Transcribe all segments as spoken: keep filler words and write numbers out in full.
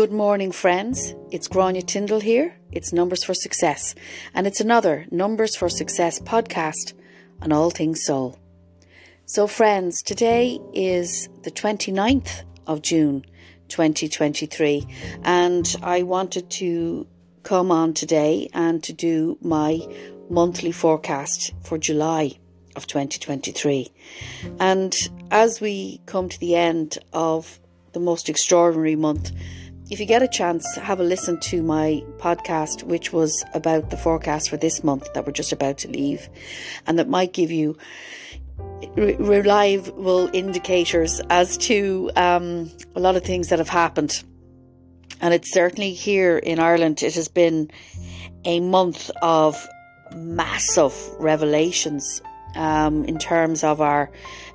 Good morning, friends. It's Grania Tyndall here. It's Numbers for Success, and it's another Numbers for Success podcast on all things soul. So, friends, today is the twenty-ninth of June, twenty twenty-three, and I wanted to come on today and to do my monthly forecast for July of twenty twenty-three. And as we come to the end of the most extraordinary month, if you get a chance, have a listen to my podcast, which was about the forecast for this month that we're just about to leave. And that might give you re- reliable indicators as to um, a lot of things that have happened. And it's certainly here in Ireland, it has been a month of massive revelations um, in terms of our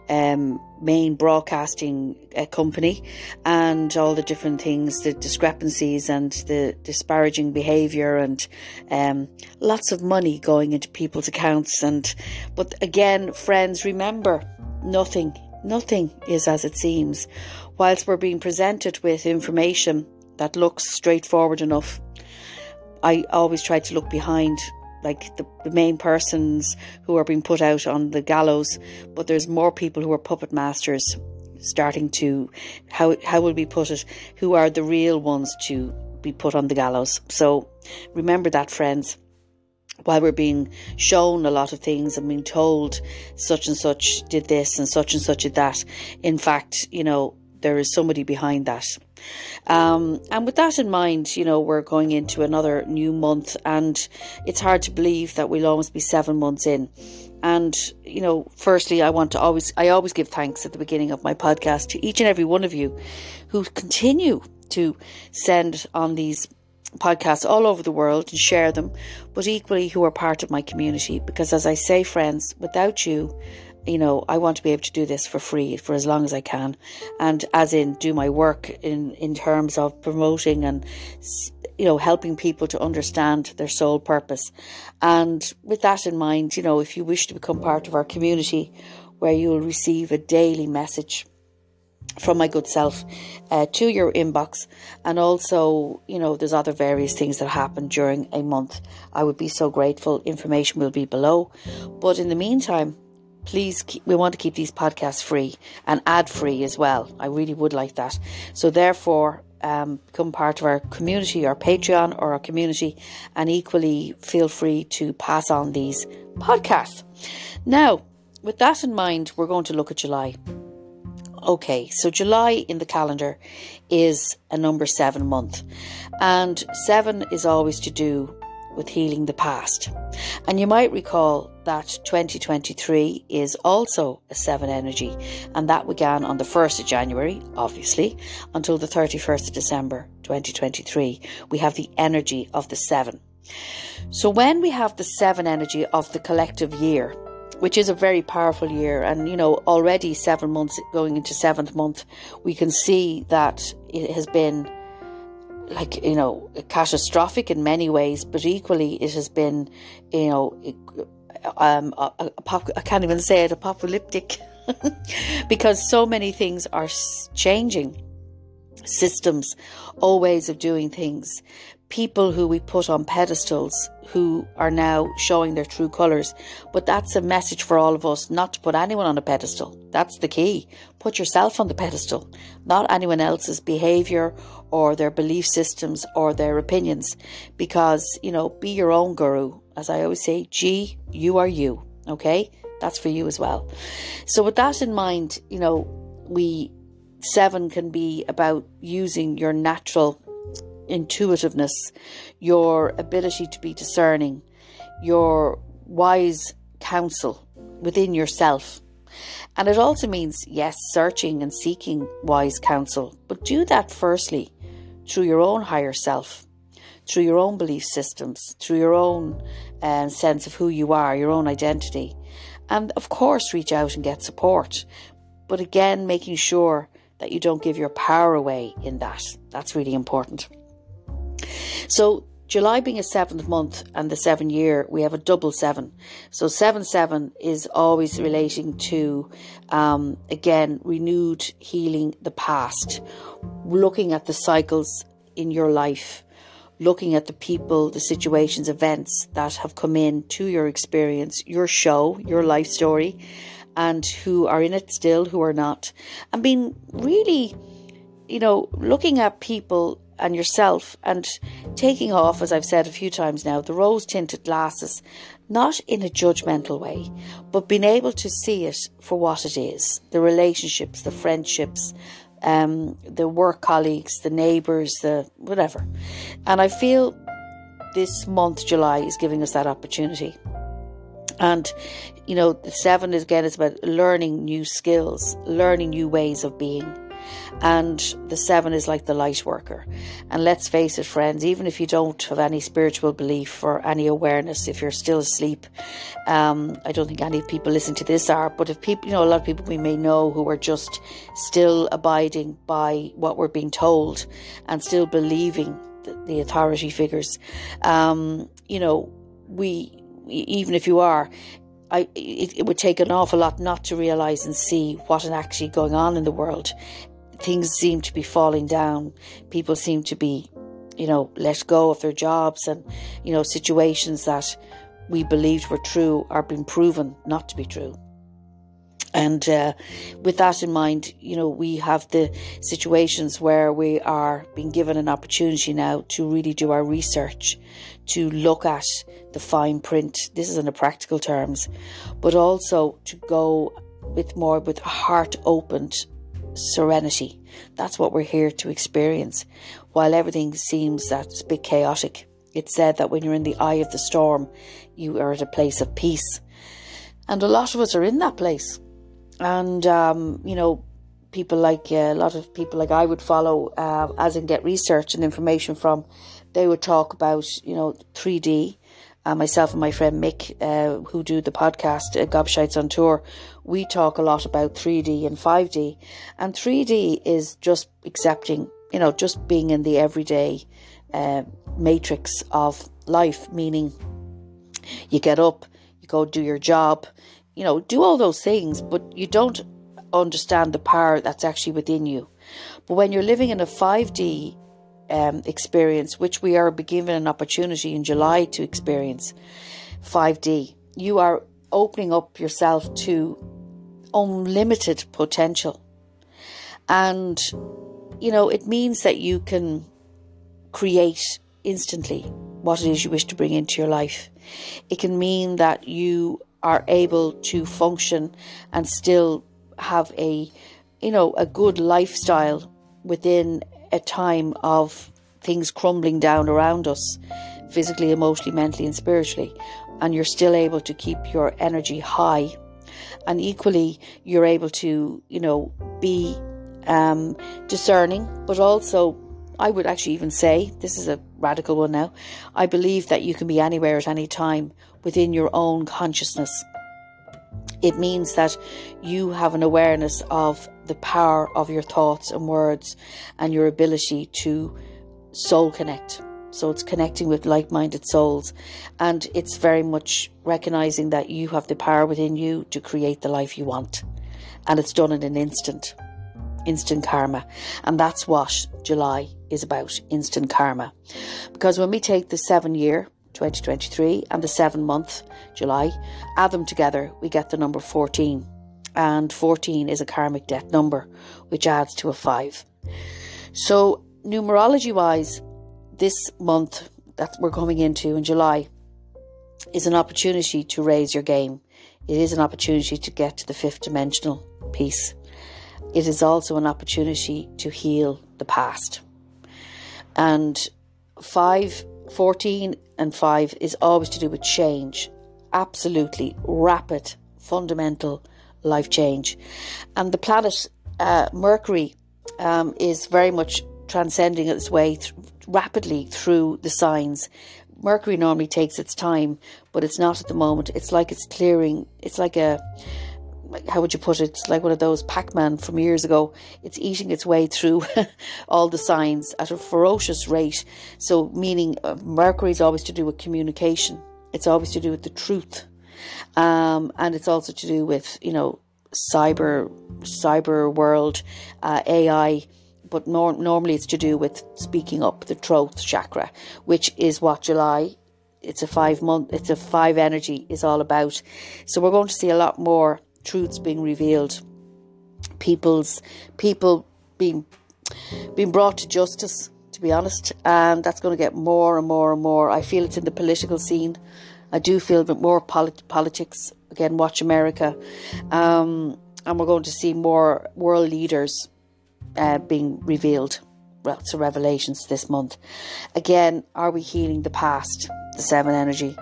um main broadcasting uh, company and all the different things, the discrepancies and the disparaging behavior, and um lots of money going into people's accounts. And but again, friends, remember, nothing nothing is as it seems. Whilst we're being presented with information that looks straightforward enough, I always try to look behind, like the, the main persons who are being put out on the gallows, but there's more people who are puppet masters starting to, how how will we put it, who are the real ones to be put on the gallows. So remember that, friends. While we're being shown a lot of things and being told such and such did this and such and such did that, in fact, you know, there is somebody behind that. Um, and with that in mind, you know, we're going into another new month, and it's hard to believe that we'll almost be seven months in. And, you know, firstly, I want to always, I always give thanks at the beginning of my podcast to each and every one of you who continue to send on these podcasts all over the world and share them, but equally who are part of my community. Because as I say, friends, without you, you know, I want to be able to do this for free for as long as I can, and as in do my work in, in terms of promoting and, you know, helping people to understand their soul purpose. And with that in mind, you know, if you wish to become part of our community, where you will receive a daily message from my good self uh, to your inbox, and also, you know, there's other various things that happen during a month, I would be so grateful. Information will be below. But in the meantime, please, keep, we want to keep these podcasts free and ad free as well. I really would like that. So therefore, um, become part of our community, our Patreon or our community, and equally feel free to pass on these podcasts. Now, with that in mind, we're going to look at July. Okay, so July in the calendar is a number seven month, and seven is always to do with healing the past. And you might recall that twenty twenty-three is also a seven energy, and that began on the first of January, obviously, until the thirty-first of December twenty twenty-three. We have the energy of the seven. So when we have the seven energy of the collective year, which is a very powerful year, and you know, already seven months going into seventh month, we can see that it has been, like, you know, catastrophic in many ways, but equally it has been, you know, um, a, a, a pop, I can't even say it, apocalyptic, because so many things are changing. Systems, old ways of doing things, people who we put on pedestals who are now showing their true colours. But that's a message for all of us, not to put anyone on a pedestal. That's the key. Put yourself on the pedestal, not anyone else's behaviour or their belief systems or their opinions. Because, you know, be your own guru. As I always say, gee, you are you. Okay? That's for you as well. So with that in mind, you know, we seven can be about using your natural intuitiveness, your ability to be discerning, your wise counsel within yourself. And it also means, yes, searching and seeking wise counsel, but do that firstly through your own higher self, through your own belief systems, through your own um, sense of who you are, your own identity. And of course, reach out and get support. But again, making sure that you don't give your power away in that. That's really important. So July being a seventh month and the seven year, we have a double seven. So seven seven is always relating to, um, again, renewed healing the past, looking at the cycles in your life, looking at the people, the situations, events that have come in to your experience, your show, your life story, and who are in it still, who are not. And being really, you know, looking at people and yourself and taking off, as I've said a few times now, the rose-tinted glasses, not in a judgmental way, but being able to see it for what it is, the relationships, the friendships, um, the work colleagues, the neighbours, the whatever. And I feel this month, July, is giving us that opportunity. And, you know, the seven is, again, it's about learning new skills, learning new ways of being. And the seven is like the light worker. And let's face it, friends, even if you don't have any spiritual belief or any awareness, if you're still asleep, um, I don't think any people listening to this are, but if people, you know, a lot of people we may know who are just still abiding by what we're being told and still believing the, the authority figures, um, you know, we, even if you are, I, it, it would take an awful lot not to realise and see what is actually going on in the world. Things seem to be falling down. People seem to be, you know, let go of their jobs, and, you know, situations that we believed were true are being proven not to be true. And uh, with that in mind, you know, we have the situations where we are being given an opportunity now to really do our research, to look at the fine print. This is in the practical terms, but also to go with more with heart opened serenity. That's what we're here to experience. While everything seems that's a bit chaotic, it's said that when you're in the eye of the storm, you are at a place of peace. And a lot of us are in that place. And, um, you know, people like uh, a lot of people like I would follow, uh, as in get research and information from, they would talk about, you know, three D. Uh, myself and my friend Mick, uh, who do the podcast, uh, Gobshites on Tour, we talk a lot about three D and five D. And three D is just accepting, you know, just being in the everyday uh, matrix of life, meaning you get up, you go do your job, you know, do all those things, but you don't understand the power that's actually within you. But when you're living in a five D um, experience, which we are given an opportunity in July to experience, five D, you are opening up yourself to unlimited potential. And, you know, it means that you can create instantly what it is you wish to bring into your life. It can mean that you are able to function and still have a, you know, a good lifestyle within a time of things crumbling down around us, physically, emotionally, mentally and spiritually. And you're still able to keep your energy high. And equally, you're able to, you know, be um, discerning, but also, I would actually even say, this is a radical one now, I believe that you can be anywhere at any time within your own consciousness. It means that you have an awareness of the power of your thoughts and words and your ability to soul connect. So it's connecting with like-minded souls. And it's very much recognizing that you have the power within you to create the life you want. And it's done in an instant. Instant karma. And that's what July is about, instant karma. Because when we take the seven year, twenty twenty-three, and the seven month, July, add them together, we get the number fourteen. And fourteen is a karmic debt number, which adds to a five. So numerology wise, this month that we're coming into in July is an opportunity to raise your game. It is an opportunity to get to the fifth dimensional piece. It is also an opportunity to heal the past. And five, fourteen and five is always to do with change. Absolutely rapid, fundamental life change. And the planet uh, Mercury um, is very much transcending its way th- rapidly through the signs. Mercury normally takes its time, but it's not at the moment. It's like it's clearing. It's like a... how would you put it? It's like one of those Pac Man from years ago. It's eating its way through all the signs at a ferocious rate. So meaning Mercury is always to do with communication. It's always to do with the truth. Um, and it's also to do with, you know, cyber, cyber world, uh, A I, but more, normally it's to do with speaking up, the throat chakra, which is what July, it's a five month, it's a five energy is all about. So we're going to see a lot more truths being revealed, people's people being being brought to justice, to be honest, and that's going to get more and more and more. I feel it's in the political scene. I do feel a bit more polit- politics again. Watch America, um, and we're going to see more world leaders uh, being revealed. Well, it's a revelations this month. Again, are we healing the past? The seven energy,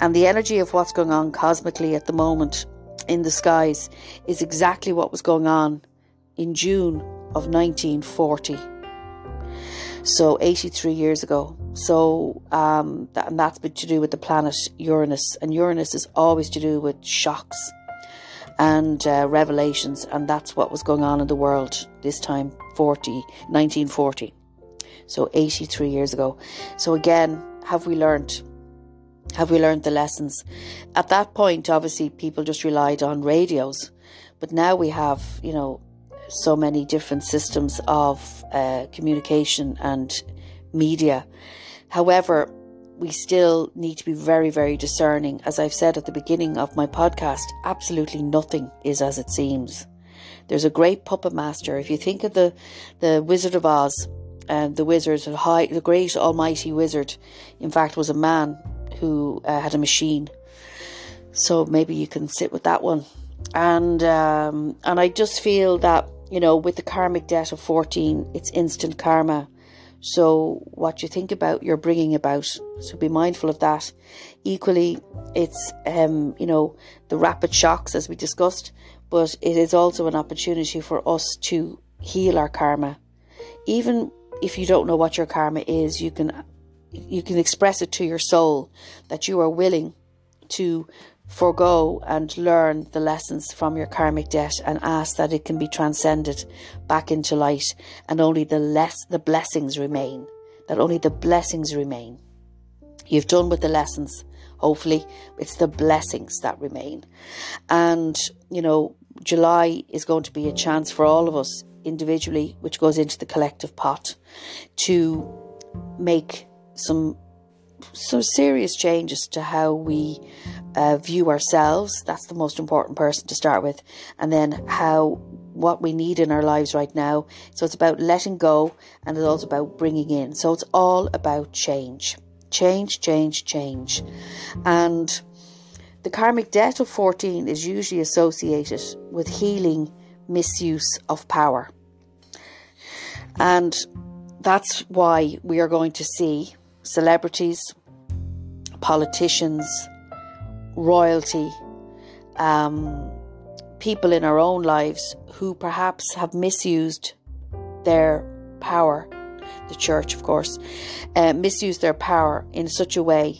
and the energy of what's going on cosmically at the moment in the skies is exactly what was going on in June of nineteen forty. So eighty-three years ago. So um, that, and that's been to do with the planet Uranus, and Uranus is always to do with shocks and uh, revelations, and that's what was going on in the world this time, nineteen forty. So eighty-three years ago. So again, have we learned? Have we learned the lessons? At that point, obviously, people just relied on radios. But now we have, you know, so many different systems of uh, communication and media. However, we still need to be very, very discerning. As I've said at the beginning of my podcast, absolutely nothing is as it seems. There's a great puppet master. If you think of the, the Wizard of Oz, and uh, the wizard, the, high, the great almighty wizard, in fact, was a man who uh, had a machine. So maybe you can sit with that one. And um, and I just feel that, you know, with the karmic debt of fourteen, it's instant karma. So what you think about, you're bringing about. So be mindful of that. Equally, it's, um, you know, the rapid shocks, as we discussed. But it is also an opportunity for us to heal our karma. Even if you don't know what your karma is, you can you can express it to your soul that you are willing to forego and learn the lessons from your karmic debt, and ask that it can be transcended back into light, and only the less the blessings remain. That only the blessings remain. You've done with the lessons. Hopefully, it's the blessings that remain. And you know, July is going to be a chance for all of us individually, which goes into the collective pot, to make some so serious changes to how we uh, view ourselves. That's the most important person to start with, and then how what we need in our lives right now. So it's about letting go, and it's also about bringing in. So it's all about change, change, change, change. And the karmic debt of fourteen is usually associated with healing misuse of power, and that's why we are going to see celebrities, politicians, royalty, um, people in our own lives who perhaps have misused their power, the church of course, uh, misused their power in such a way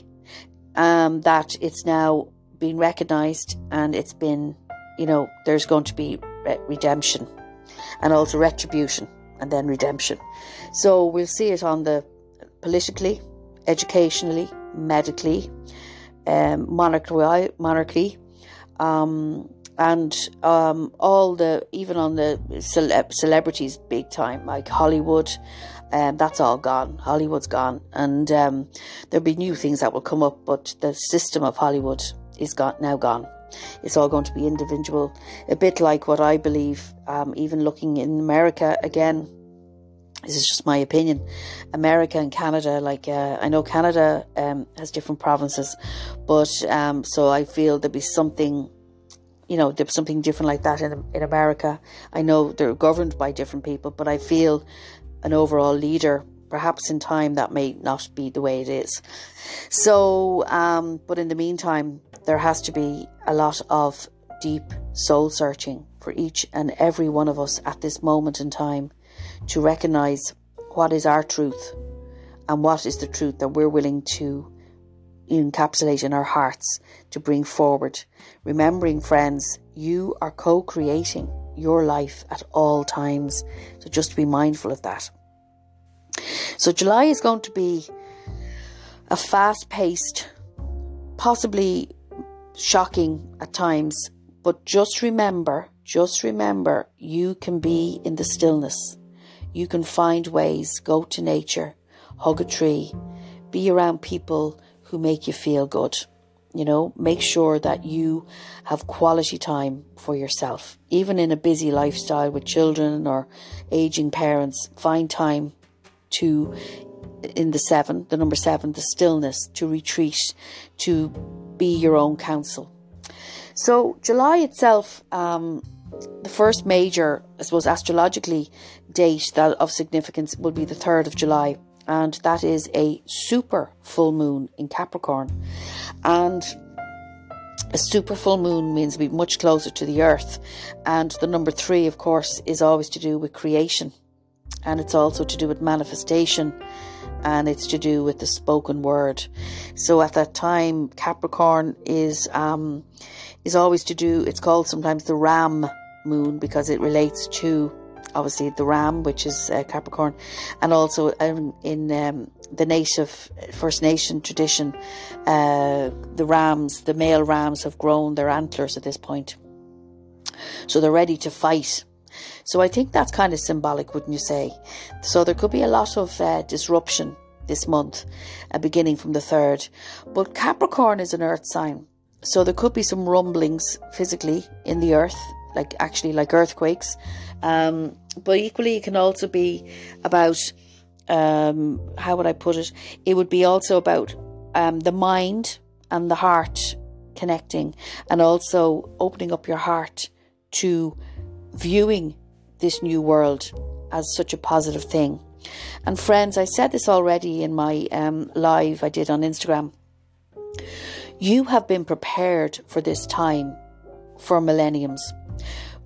um, that it's now been recognised, and it's been, you know, there's going to be redemption, and also retribution, and then redemption. So we'll see it on the politically, educationally, medically, um, monarchy, monarchy, um, and um, all the even on the cele- celebrities, big time, like Hollywood. Um, that's all gone. Hollywood's gone, and um, there'll be new things that will come up, but the system of Hollywood is gone now. Gone. It's all going to be individual, a bit like what I believe, um, even looking in America, again, this is just my opinion, America and Canada, like uh, I know Canada um, has different provinces, but um, so I feel there'd be something, you know, there'd be something different like that in, in America. I know they're governed by different people, but I feel an overall leader, perhaps in time that may not be the way it is. So, um, but in the meantime, there has to be a lot of deep soul searching for each and every one of us at this moment in time, to recognize what is our truth, and what is the truth that we're willing to encapsulate in our hearts to bring forward. Remembering, friends, you are co-creating your life at all times. So just be mindful of that. So July is going to be a fast-paced, possibly shocking at times, but just remember, just remember, you can be in the stillness. You can find ways, go to nature, hug a tree, be around people who make you feel good. You know, make sure that you have quality time for yourself. Even in a busy lifestyle with children or aging parents, find time to, in the seven, the number seven, the stillness, to retreat, to be your own counsel. So July itself, um, the first major, I suppose, astrologically date that of significance will be the third of July. And that is a super full moon in Capricorn. And a super full moon means we're much closer to the earth. And the number three, of course, is always to do with creation. And it's also to do with manifestation. And it's to do with the spoken word. So at that time, Capricorn is um, is always to do, it's called sometimes the Ram moon, because it relates to, obviously, the ram, which is uh, Capricorn, and also um, in um, the native First Nation tradition, uh, the rams, the male rams, have grown their antlers at this point, so they're ready to fight. So I think that's kind of symbolic, wouldn't you say? So there could be a lot of uh, disruption this month, uh, beginning from the third. But Capricorn is an earth sign, so there could be some rumblings physically in the earth, like actually like earthquakes. Um, but equally, it can also be about, um, how would I put it? It would be also about um, the mind and the heart connecting, and also opening up your heart to viewing this new world as such a positive thing. And friends, I said this already in my um, live I did on Instagram. You have been prepared for this time for millenniums.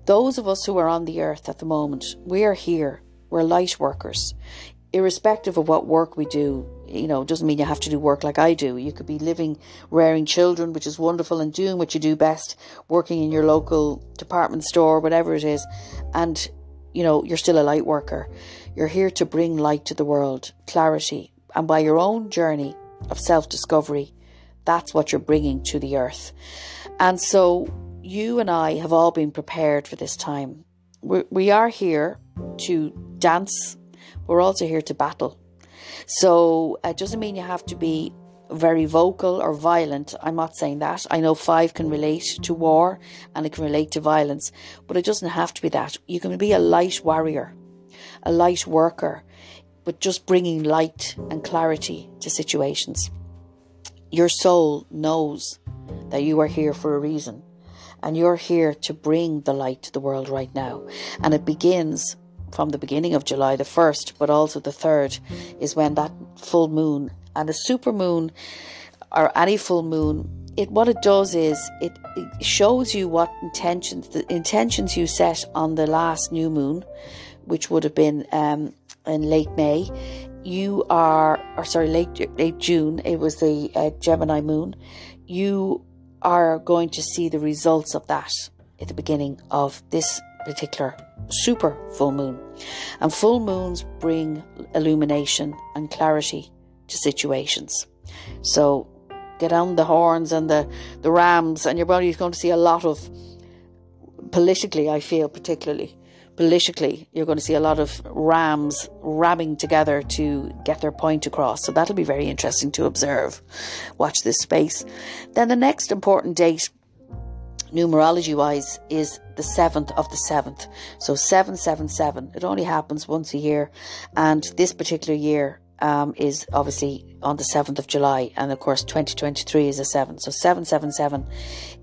Those of us who are on the earth at the moment, we're here, we're light workers, irrespective of what work we do. You know, it doesn't mean you have to do work like I do. You could be living, rearing children, which is wonderful, and doing what you do best, working in your local department store, whatever it is, and, you know, you're still a light worker. You're here to bring light to the world, clarity, and by your own journey of self-discovery, that's what you're bringing to the earth. And so, you and I have all been prepared for this time. We're, we are here to dance. We're also here to battle. So it doesn't mean you have to be very vocal or violent. I'm not saying that. I know five can relate to war and it can relate to violence, but it doesn't have to be that. You can be a light warrior, a light worker, but just bringing light and clarity to situations. Your soul knows that you are here for a reason. And you're here to bring the light to the world right now. And it begins from the beginning of July the first, but also the third is when that full moon and a super moon, or any full moon, it what it does is it, it shows you what intentions, the intentions you set on the last new moon, which would have been um, in late May. You are, or sorry, late, late June, it was the uh, Gemini moon. You are going to see the results of that at the beginning of this particular super full moon. And full moons bring illumination and clarity to situations. So get on the horns and the, the rams, and you're going to see a lot of, politically, I feel particularly, politically, you're going to see a lot of rams ramming together to get their point across. So that'll be very interesting to observe. Watch this space. Then the next important date, numerology-wise, is the seventh of the seventh. So seven seven seven. It only happens once a year. And this particular year um, is obviously on the seventh of July. And of course, twenty twenty-three is a seven. So seven seven seven.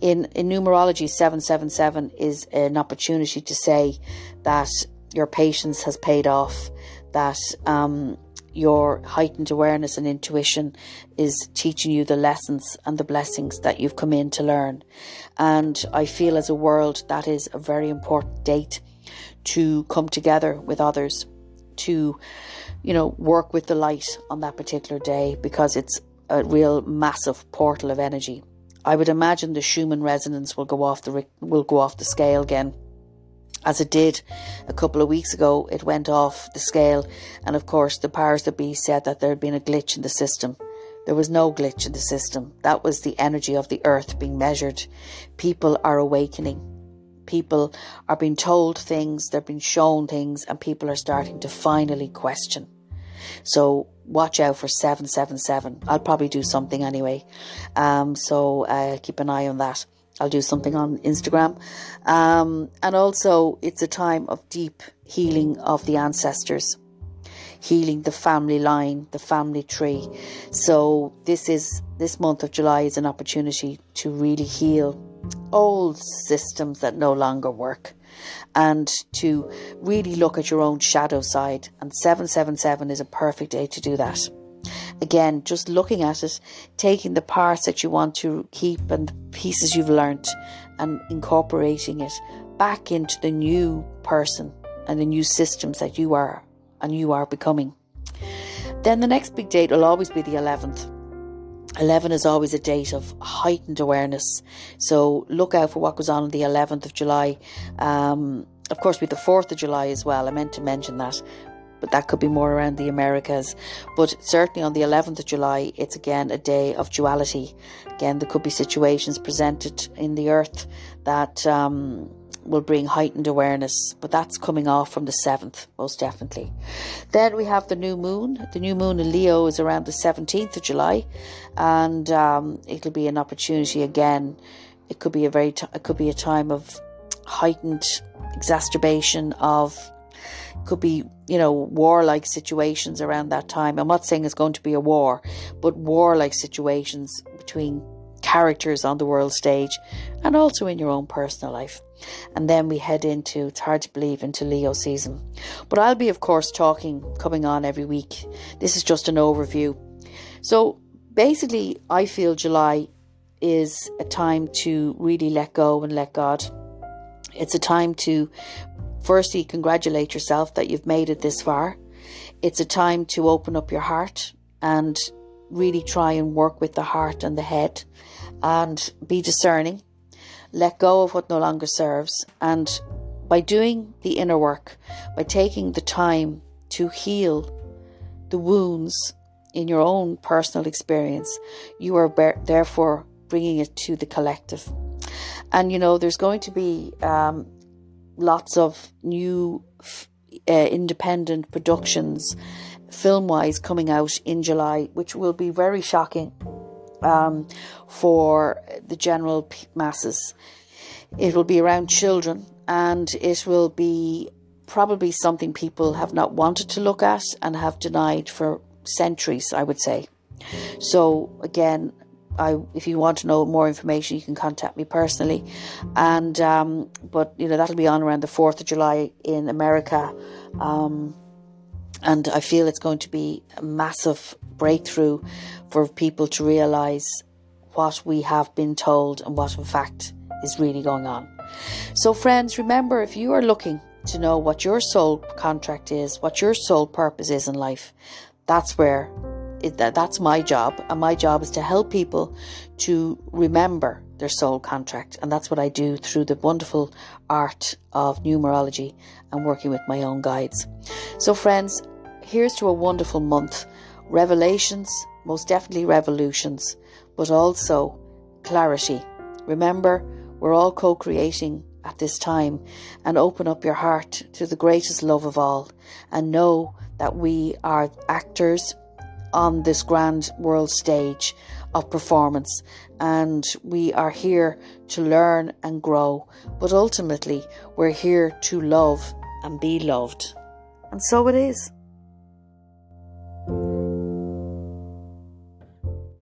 In, in numerology, seven seven seven is an opportunity to say that your patience has paid off, that um, your heightened awareness and intuition is teaching you the lessons and the blessings that you've come in to learn. And I feel as a world that is a very important date to come together with others, to, you know, work with the light on that particular day, because it's a real massive portal of energy. I would imagine the Schumann resonance will go off the will go off the scale again. As it did a couple of weeks ago, it went off the scale. And of course, the powers that be said that there had been a glitch in the system. There was no glitch in the system. That was the energy of the earth being measured. People are awakening. People are being told things, they're being shown things, and people are starting to finally question. So watch out for seven seven seven. I'll probably do something anyway. Um, so uh, keep an eye on that. I'll do something on Instagram. Um, and also, it's a time of deep healing of the ancestors, healing the family line, the family tree. So this is this month of July is an opportunity to really heal old systems that no longer work, and to really look at your own shadow side. And seven seven seven is a perfect day to do that. Again, just looking at it, taking the parts that you want to keep and the pieces you've learnt, and incorporating it back into the new person and the new systems that you are and you are becoming. Then the next big date will always be the eleventh. eleven is always a date of heightened awareness. So look out for what goes on on the eleventh of July. Um, of course, with the fourth of July as well. I meant to mention that, but that could be more around the Americas. But certainly on the eleventh of July, it's again a day of duality. Again, there could be situations presented in the earth that um, will bring heightened awareness, but that's coming off from the seventh, most definitely. Then we have the new moon. The new moon in Leo is around the seventeenth of July, and um, it'll be an opportunity again. It could be a very, t it could be a time of heightened exacerbation of, could be, you know, warlike situations around that time. I'm not saying it's going to be a war, but warlike situations between characters on the world stage and also in your own personal life. And then we head into, it's hard to believe, into Leo season. But I'll be, of course, talking, coming on every week. This is just an overview. So basically, I feel July is a time to really let go and let God. It's a time to firstly congratulate yourself that you've made it this far. It's a time to open up your heart and really try and work with the heart and the head, and be discerning. Let go of what no longer serves. And by doing the inner work, by taking the time to heal the wounds in your own personal experience, you are therefore bringing it to the collective. And you know, there's going to be um, lots of new uh, independent productions, film-wise, coming out in July, which will be very shocking um, for the general masses. It will be around children, and it will be probably something people have not wanted to look at and have denied for centuries, I would say. So again, I, if you want to know more information, you can contact me personally. And um, but you know, that'll be on around the fourth of July in America, um, and I feel it's going to be a massive breakthrough for people to realise what we have been told and what in fact is really going on. So friends, remember, if you are looking to know what your soul contract is, what your soul purpose is in life, that's where. It, that, that's my job, and my job is to help people to remember their soul contract, and that's what I do through the wonderful art of numerology and working with my own guides. So friends, here's to a wonderful month. Revelations, most definitely revolutions, but also clarity. Remember, we're all co-creating at this time, and open up your heart to the greatest love of all, and know that we are actors on this grand world stage of performance, and we are here to learn and grow, but ultimately we're here to love and be loved. And so it is.